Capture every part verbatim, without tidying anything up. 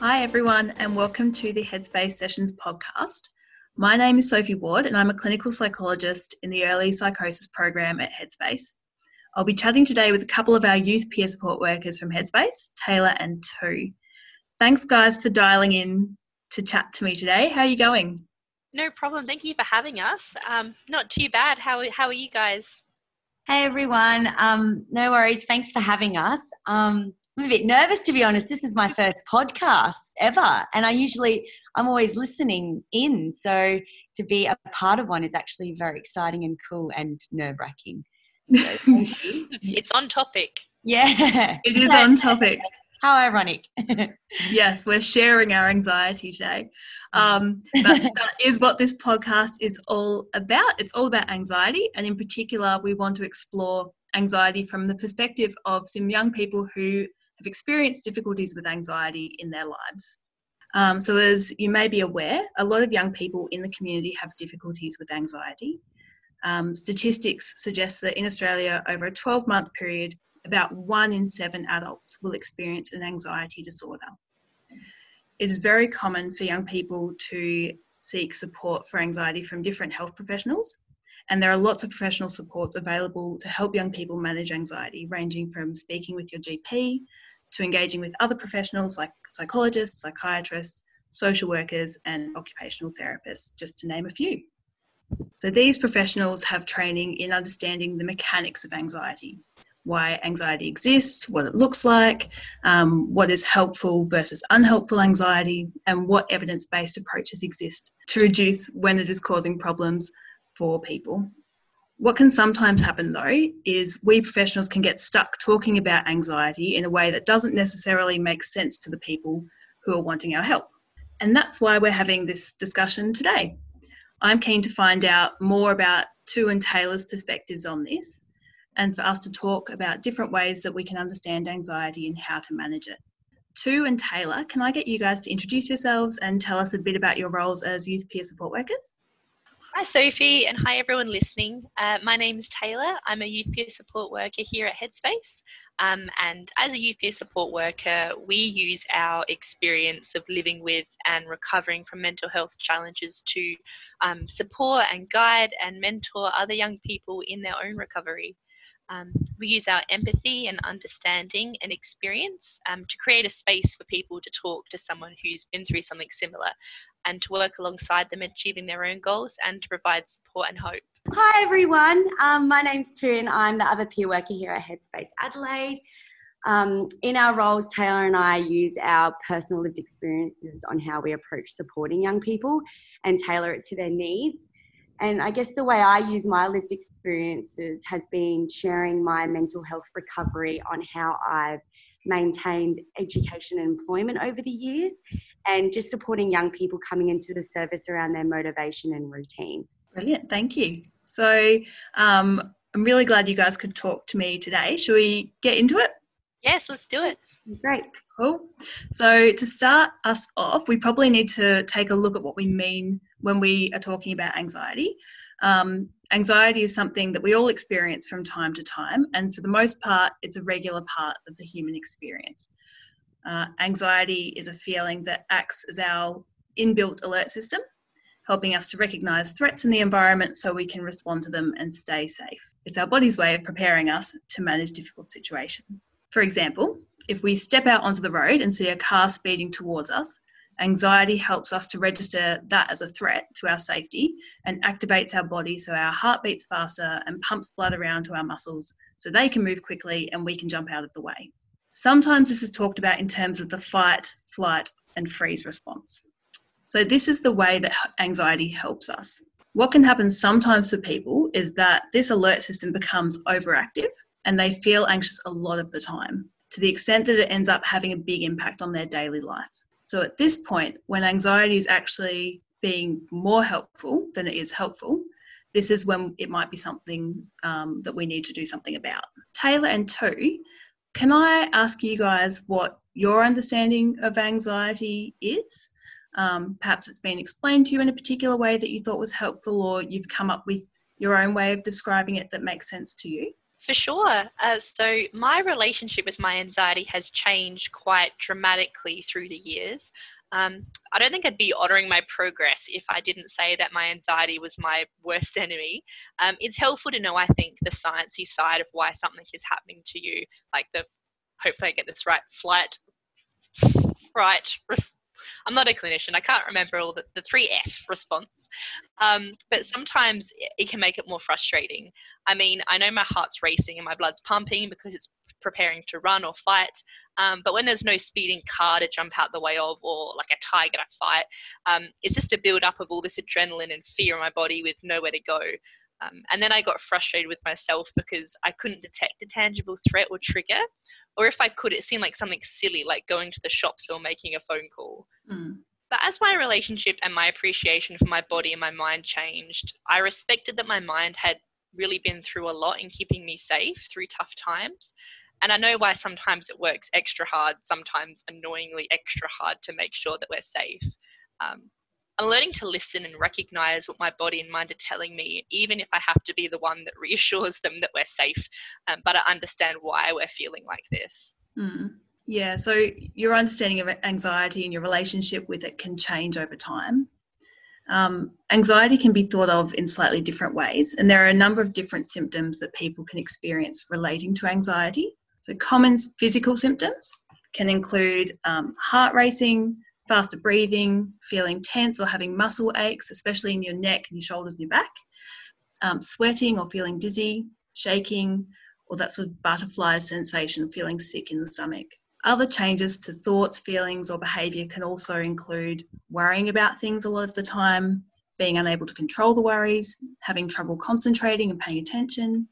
Hi everyone, and welcome to the Headspace Sessions podcast. My name is Sophie Ward and I'm a clinical psychologist in the early psychosis program at Headspace. I'll be chatting today with a couple of our youth peer support workers from Headspace, Tayla and Tu. Thanks guys for dialing in to chat to me today. How are you going? No problem. Thank you for having us. Um, not too bad. How, how are you guys? Hey everyone. Um, no worries. Thanks for having us. Um, I'm a bit nervous, to be honest. This is my first podcast ever, and I usually, I'm always listening in, so to be a part of one is actually very exciting and cool and nerve-wracking. So it's on topic. Yeah. It is on topic. How ironic. Yes, we're sharing our anxiety today. Um, but that is what this podcast is all about. It's all about anxiety, and in particular, we want to explore anxiety from the perspective of some young people who have experienced difficulties with anxiety in their lives. Um, so as you may be aware, a lot of young people in the community have difficulties with anxiety. Um, statistics suggest that in Australia, over a twelve-month period, about one in seven adults will experience an anxiety disorder. It is very common for young people to seek support for anxiety from different health professionals, and there are lots of professional supports available to help young people manage anxiety, ranging from speaking with your G P, to engaging with other professionals like psychologists, psychiatrists, social workers and occupational therapists, just to name a few. So these professionals have training in understanding the mechanics of anxiety, why anxiety exists, what it looks like, um, what is helpful versus unhelpful anxiety, and what evidence-based approaches exist to reduce when it is causing problems for people. What can sometimes happen though is we professionals can get stuck talking about anxiety in a way that doesn't necessarily make sense to the people who are wanting our help. And that's why we're having this discussion today. I'm keen to find out more about Tu and Tayla's perspectives on this, and for us to talk about different ways that we can understand anxiety and how to manage it. Tu and Tayla, can I get you guys to introduce yourselves and tell us a bit about your roles as youth peer support workers? Hi Sophie, and hi everyone listening. Uh, my name's Tayla. I'm a youth peer support worker here at Headspace. Um, and as a youth peer support worker, we use our experience of living with and recovering from mental health challenges to um, support and guide and mentor other young people in their own recovery. Um, we use our empathy and understanding and experience um, to create a space for people to talk to someone who's been through something similar and to work alongside them achieving their own goals and to provide support and hope. Hi everyone, um, my name's Tu and I'm the other peer worker here at Headspace Adelaide. Um, in our roles, Tayla and I use our personal lived experiences on how we approach supporting young people and tailor it to their needs. And I guess the way I use my lived experiences has been sharing my mental health recovery on how I've maintained education and employment over the years and just supporting young people coming into the service around their motivation and routine. Brilliant, thank you. So um, I'm really glad you guys could talk to me today. Should we get into it? Yes, let's do it. Great. Cool. So to start us off, we probably need to take a look at what we mean when we are talking about anxiety. Um, anxiety is something that we all experience from time to time, and for the most part, it's a regular part of the human experience. Uh, anxiety is a feeling that acts as our inbuilt alert system, helping us to recognise threats in the environment so we can respond to them and stay safe. It's our body's way of preparing us to manage difficult situations. For example, if we step out onto the road and see a car speeding towards us, anxiety helps us to register that as a threat to our safety and activates our body so our heart beats faster and pumps blood around to our muscles so they can move quickly and we can jump out of the way. Sometimes this is talked about in terms of the fight, flight, and freeze response. So this is the way that anxiety helps us. What can happen sometimes for people is that this alert system becomes overactive and they feel anxious a lot of the time, to the extent that it ends up having a big impact on their daily life. So at this point, when anxiety is actually being more helpful than it is helpful, this is when it might be something um, that we need to do something about. Tayla and Tu, can I ask you guys what your understanding of anxiety is? Um, perhaps it's been explained to you in a particular way that you thought was helpful, or you've come up with your own way of describing it that makes sense to you. For sure. Uh, so my relationship with my anxiety has changed quite dramatically through the years. Um, I don't think I'd be honouring my progress if I didn't say that my anxiety was my worst enemy. Um, it's helpful to know, I think, the sciencey side of why something is happening to you, like the, hopefully I get this right, flight, fright, res- I'm not a clinician, I can't remember all the, the three F response, um, but sometimes it can make it more frustrating. I mean, I know my heart's racing and my blood's pumping because it's preparing to run or fight, um, but when there's no speeding car to jump out the way of, or like a tiger to fight, um, it's just a build up of all this adrenaline and fear in my body with nowhere to go. Um, and then I got frustrated with myself because I couldn't detect a tangible threat or trigger, or if I could, it seemed like something silly, like going to the shops or making a phone call. Mm. But as my relationship and my appreciation for my body and my mind changed, I respected that my mind had really been through a lot in keeping me safe through tough times. And I know why sometimes it works extra hard, sometimes annoyingly extra hard, to make sure that we're safe. Um, I'm learning to listen and recognise what my body and mind are telling me, even if I have to be the one that reassures them that we're safe, um, but I understand why we're feeling like this. Mm. Yeah, so your understanding of anxiety and your relationship with it can change over time. Um, anxiety can be thought of in slightly different ways, and there are a number of different symptoms that people can experience relating to anxiety. So common physical symptoms can include um, heart racing, faster breathing, feeling tense or having muscle aches, especially in your neck and your shoulders and your back, um, sweating or feeling dizzy, shaking, or that sort of butterfly sensation, feeling sick in the stomach. Other changes to thoughts, feelings, or behaviour can also include worrying about things a lot of the time, being unable to control the worries, having trouble concentrating and paying attention,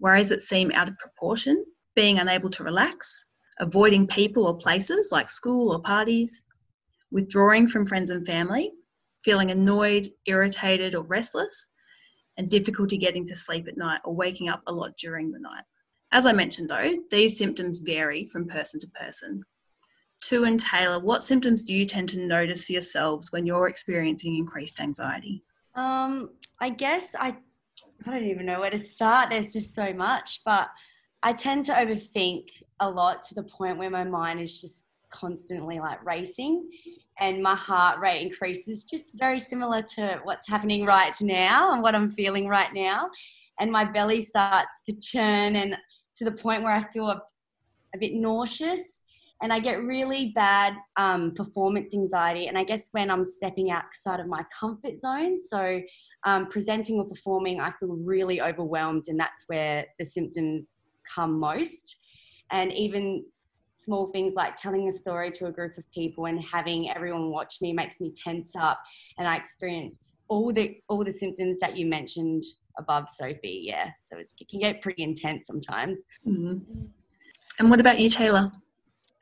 worries that seem out of proportion, being unable to relax, avoiding people or places like school or parties, withdrawing from friends and family, feeling annoyed, irritated or restless, and difficulty getting to sleep at night or waking up a lot during the night. As I mentioned though, these symptoms vary from person to person. Tu and Tayla, what symptoms do you tend to notice for yourselves when you're experiencing increased anxiety? Um, I guess I, I don't even know where to start. There's just so much, but I tend to overthink a lot to the point where my mind is just constantly like racing and my heart rate increases, just very similar to what's happening right now and what I'm feeling right now. And my belly starts to churn, and to the point where I feel a, a bit nauseous, and I get really bad um, performance anxiety. And I guess when I'm stepping outside of my comfort zone, so um, presenting or performing, I feel really overwhelmed, and that's where the symptoms come most. And even small things like telling a story to a group of people and having everyone watch me makes me tense up, and I experience all the all the symptoms that you mentioned above, Sophie. Yeah, so it's, it can get pretty intense sometimes. Mm-hmm. And what about you, Tayla?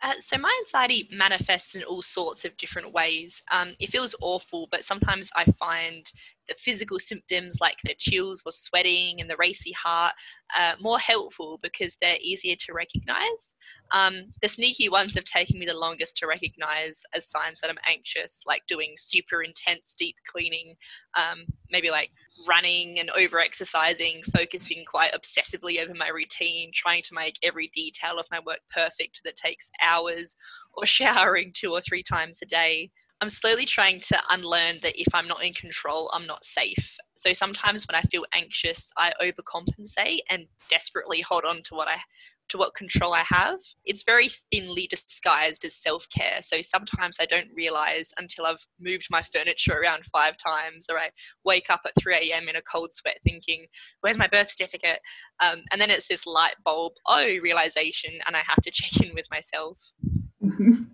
Uh, so my anxiety manifests in all sorts of different ways. Um, it feels awful, but sometimes I find the physical symptoms like the chills or sweating and the racy heart uh, more helpful because they're easier to recognise. Um, the sneaky ones have taken me the longest to recognise as signs that I'm anxious, like doing super intense deep cleaning, um, maybe like running and over-exercising, focusing quite obsessively over my routine, trying to make every detail of my work perfect that takes hours, or showering two or three times a day. I'm slowly trying to unlearn that if I'm not in control, I'm not safe. So sometimes when I feel anxious, I overcompensate and desperately hold on to what I, to what control I have. It's very thinly disguised as self-care. So sometimes I don't realise until I've moved my furniture around five times, or I wake up at three a.m. in a cold sweat thinking, where's my birth certificate? Um, and then it's this light bulb, oh, realisation, and I have to check in with myself. Mm-hmm.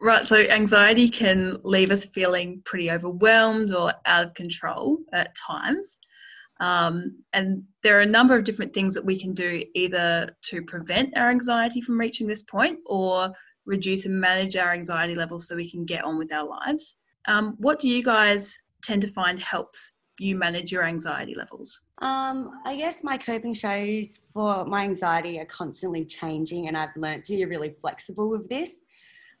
Right, so anxiety can leave us feeling pretty overwhelmed or out of control at times. Um, and there are a number of different things that we can do either to prevent our anxiety from reaching this point or reduce and manage our anxiety levels so we can get on with our lives. Um, what do you guys tend to find helps you manage your anxiety levels? Um, I guess my coping strategies for my anxiety are constantly changing, and I've learned to be really flexible with this.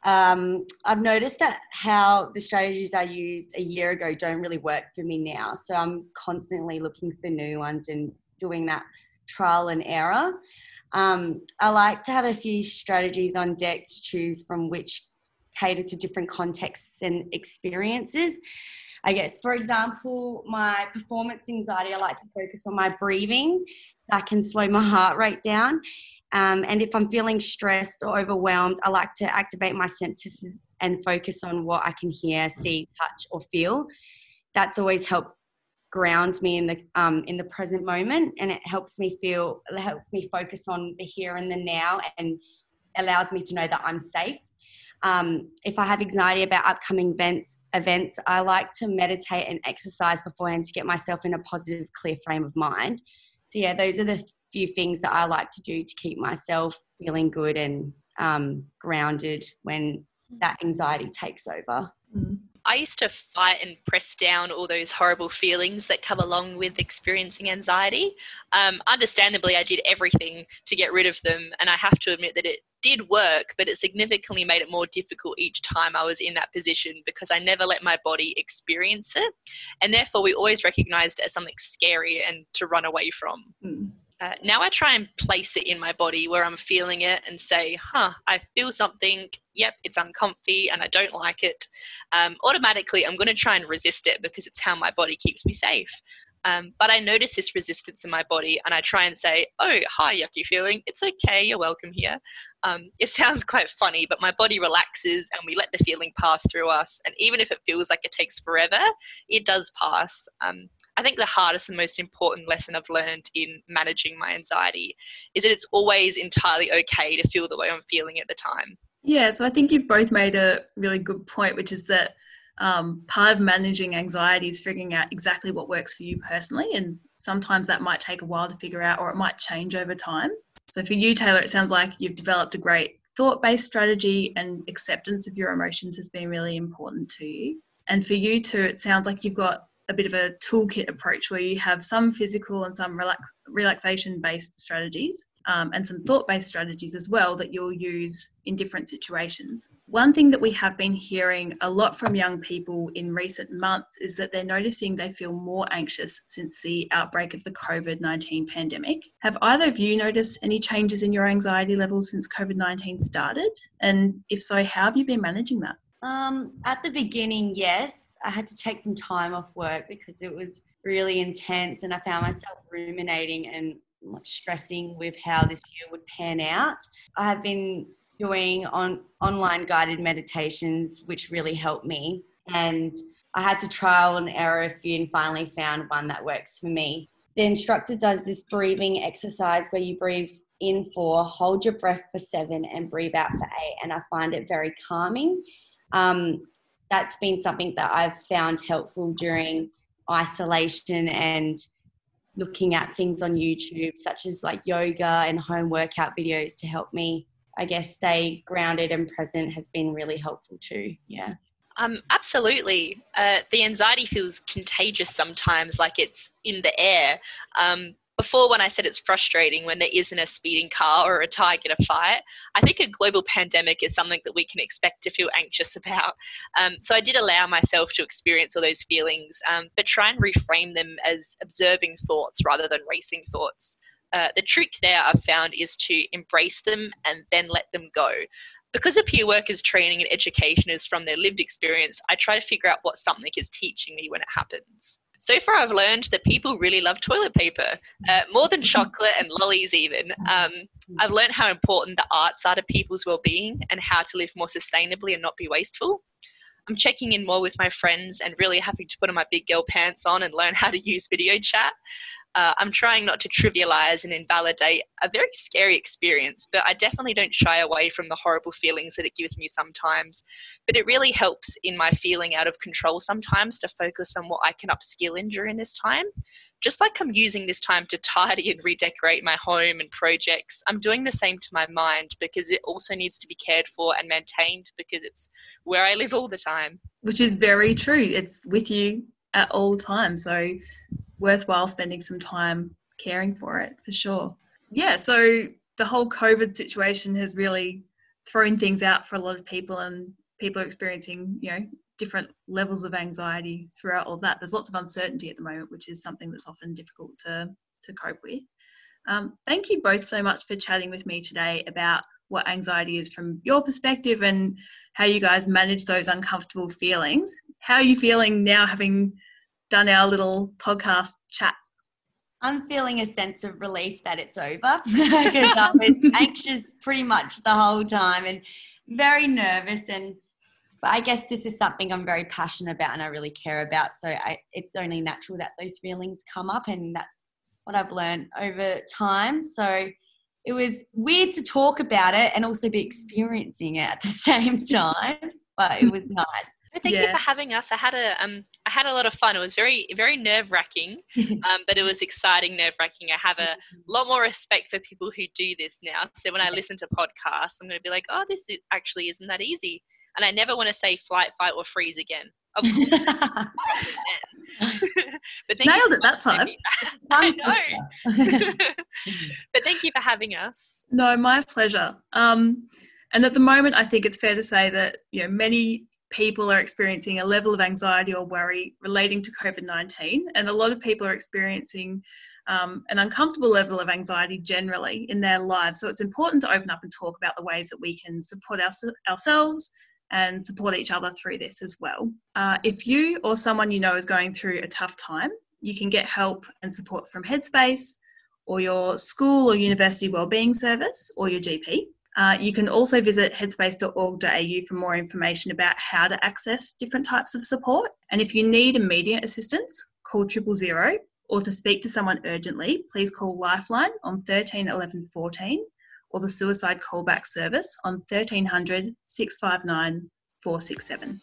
Um, I've noticed that how the strategies I used a year ago don't really work for me now. So I'm constantly looking for new ones and doing that, trial and error. Um, I like to have a few strategies on deck to choose from, which cater to different contexts and experiences. I guess, for example, my performance anxiety, I like to focus on my breathing so I can slow my heart rate down. Um, and if I'm feeling stressed or overwhelmed, I like to activate my senses and focus on what I can hear, see, touch, or feel. That's always helped ground me in the um, in the present moment, and it helps me feel, it helps me focus on the here and the now, and allows me to know that I'm safe. Um, if I have anxiety about upcoming events, events, I like to meditate and exercise beforehand to get myself in a positive, clear frame of mind. So yeah, those are the few things that I like to do to keep myself feeling good and um, grounded when that anxiety takes over. I used to fight and press down all those horrible feelings that come along with experiencing anxiety. Um, understandably, I did everything to get rid of them, and I have to admit that it did work, but it significantly made it more difficult each time I was in that position, because I never let my body experience it, and therefore we always recognized it as something scary and to run away from. Mm. Uh, now I try and place it in my body where I'm feeling it and say, huh, I feel something. Yep, it's uncomfy and I don't like it. Um, automatically, I'm going to try and resist it because it's how my body keeps me safe. Um, but I notice this resistance in my body and I try and say, oh, hi, yucky feeling. It's okay. You're welcome here. Um, it sounds quite funny, but my body relaxes and we let the feeling pass through us. And even if it feels like it takes forever, it does pass. Um, I think the hardest and most important lesson I've learned in managing my anxiety is that it's always entirely okay to feel the way I'm feeling at the time. Yeah, so I think you've both made a really good point, which is that um, part of managing anxiety is figuring out exactly what works for you personally, and sometimes that might take a while to figure out, or it might change over time. So for you, Tayla, it sounds like you've developed a great thought-based strategy, and acceptance of your emotions has been really important to you. And for you too, it sounds like you've got a bit of a toolkit approach where you have some physical and some relax, relaxation-based strategies um, and some thought-based strategies as well that you'll use in different situations. One thing that we have been hearing a lot from young people in recent months is that they're noticing they feel more anxious since the outbreak of the covid nineteen pandemic. Have either of you noticed any changes in your anxiety levels since covid nineteen started? And if so, how have you been managing that? Um, at the beginning, yes. I had to take some time off work because it was really intense, and I found myself ruminating and stressing with how this year would pan out. I have been doing on online guided meditations, which really helped me, and I had to trial and error a few and finally found one that works for me. The instructor does this breathing exercise where you breathe in four, hold your breath for seven and breathe out for eight, and I find it very calming. Um, That's been something that I've found helpful during isolation and looking at things on YouTube, such as like yoga and home workout videos to help me, I guess, stay grounded and present has been really helpful too. Yeah. Um, absolutely. Uh, the anxiety feels contagious sometimes, like it's in the air. Um, Before, when I said it's frustrating when there isn't a speeding car or a tiger in a fight, I think a global pandemic is something that we can expect to feel anxious about. Um, so I did allow myself to experience all those feelings, um, but try and reframe them as observing thoughts rather than racing thoughts. Uh, the trick there I've found is to embrace them and then let them go. Because a peer worker's training and education is from their lived experience, I try to figure out what something is teaching me when it happens. So far, I've learned that people really love toilet paper, uh, more than chocolate and lollies even. Um, I've learned how important the arts are to people's well-being and how to live more sustainably and not be wasteful. I'm checking in more with my friends and really having to put on my big girl pants on and learn how to use video chat. Uh, I'm trying not to trivialise and invalidate a very scary experience, but I definitely don't shy away from the horrible feelings that it gives me sometimes. But it really helps in my feeling out of control sometimes to focus on what I can upskill in during this time. Just like I'm using this time to tidy and redecorate my home and projects, I'm doing the same to my mind because it also needs to be cared for and maintained because it's where I live all the time. Which is very true. It's with you at all times. So worthwhile spending some time caring for it, for sure. Yeah, so the whole COVID situation has really thrown things out for a lot of people, and people are experiencing, you know, different levels of anxiety throughout all that. There's lots of uncertainty at the moment, which is something that's often difficult to, to cope with. Um, thank you both so much for chatting with me today about what anxiety is from your perspective and how you guys manage those uncomfortable feelings. How are you feeling now, having done our little podcast chat? I'm feeling a sense of relief that it's over because I was anxious pretty much the whole time and very nervous. And but I guess this is something I'm very passionate about and I really care about. So I, it's only natural that those feelings come up, and that's what I've learned over time. So it was weird to talk about it and also be experiencing it at the same time, but it was nice. Thank yeah. you for having us. I had a um, I had a lot of fun. It was very, very nerve-wracking, um, but it was exciting nerve-wracking. I have a lot more respect for people who do this now. So when I listen to podcasts, I'm going to be like, oh, this is, actually isn't that easy. And I never want to say flight, fight, or freeze again. Of course. But thank Nailed you so it that time. I know. But thank you for having us. No, my pleasure. Um, and at the moment, I think it's fair to say that, you know, many people are experiencing a level of anxiety or worry relating to COVID nineteen, and a lot of people are experiencing um, an uncomfortable level of anxiety generally in their lives. So it's important to open up and talk about the ways that we can support our, ourselves and support each other through this as well. Uh, if you or someone you know is going through a tough time, you can get help and support from Headspace or your school or university wellbeing service or your G P. Uh, you can also visit headspace dot org dot a u for more information about how to access different types of support. And if you need immediate assistance, call triple zero, or to speak to someone urgently, please call Lifeline on thirteen eleven fourteen or the Suicide Callback Service on thirteen hundred, six five nine, four six seven.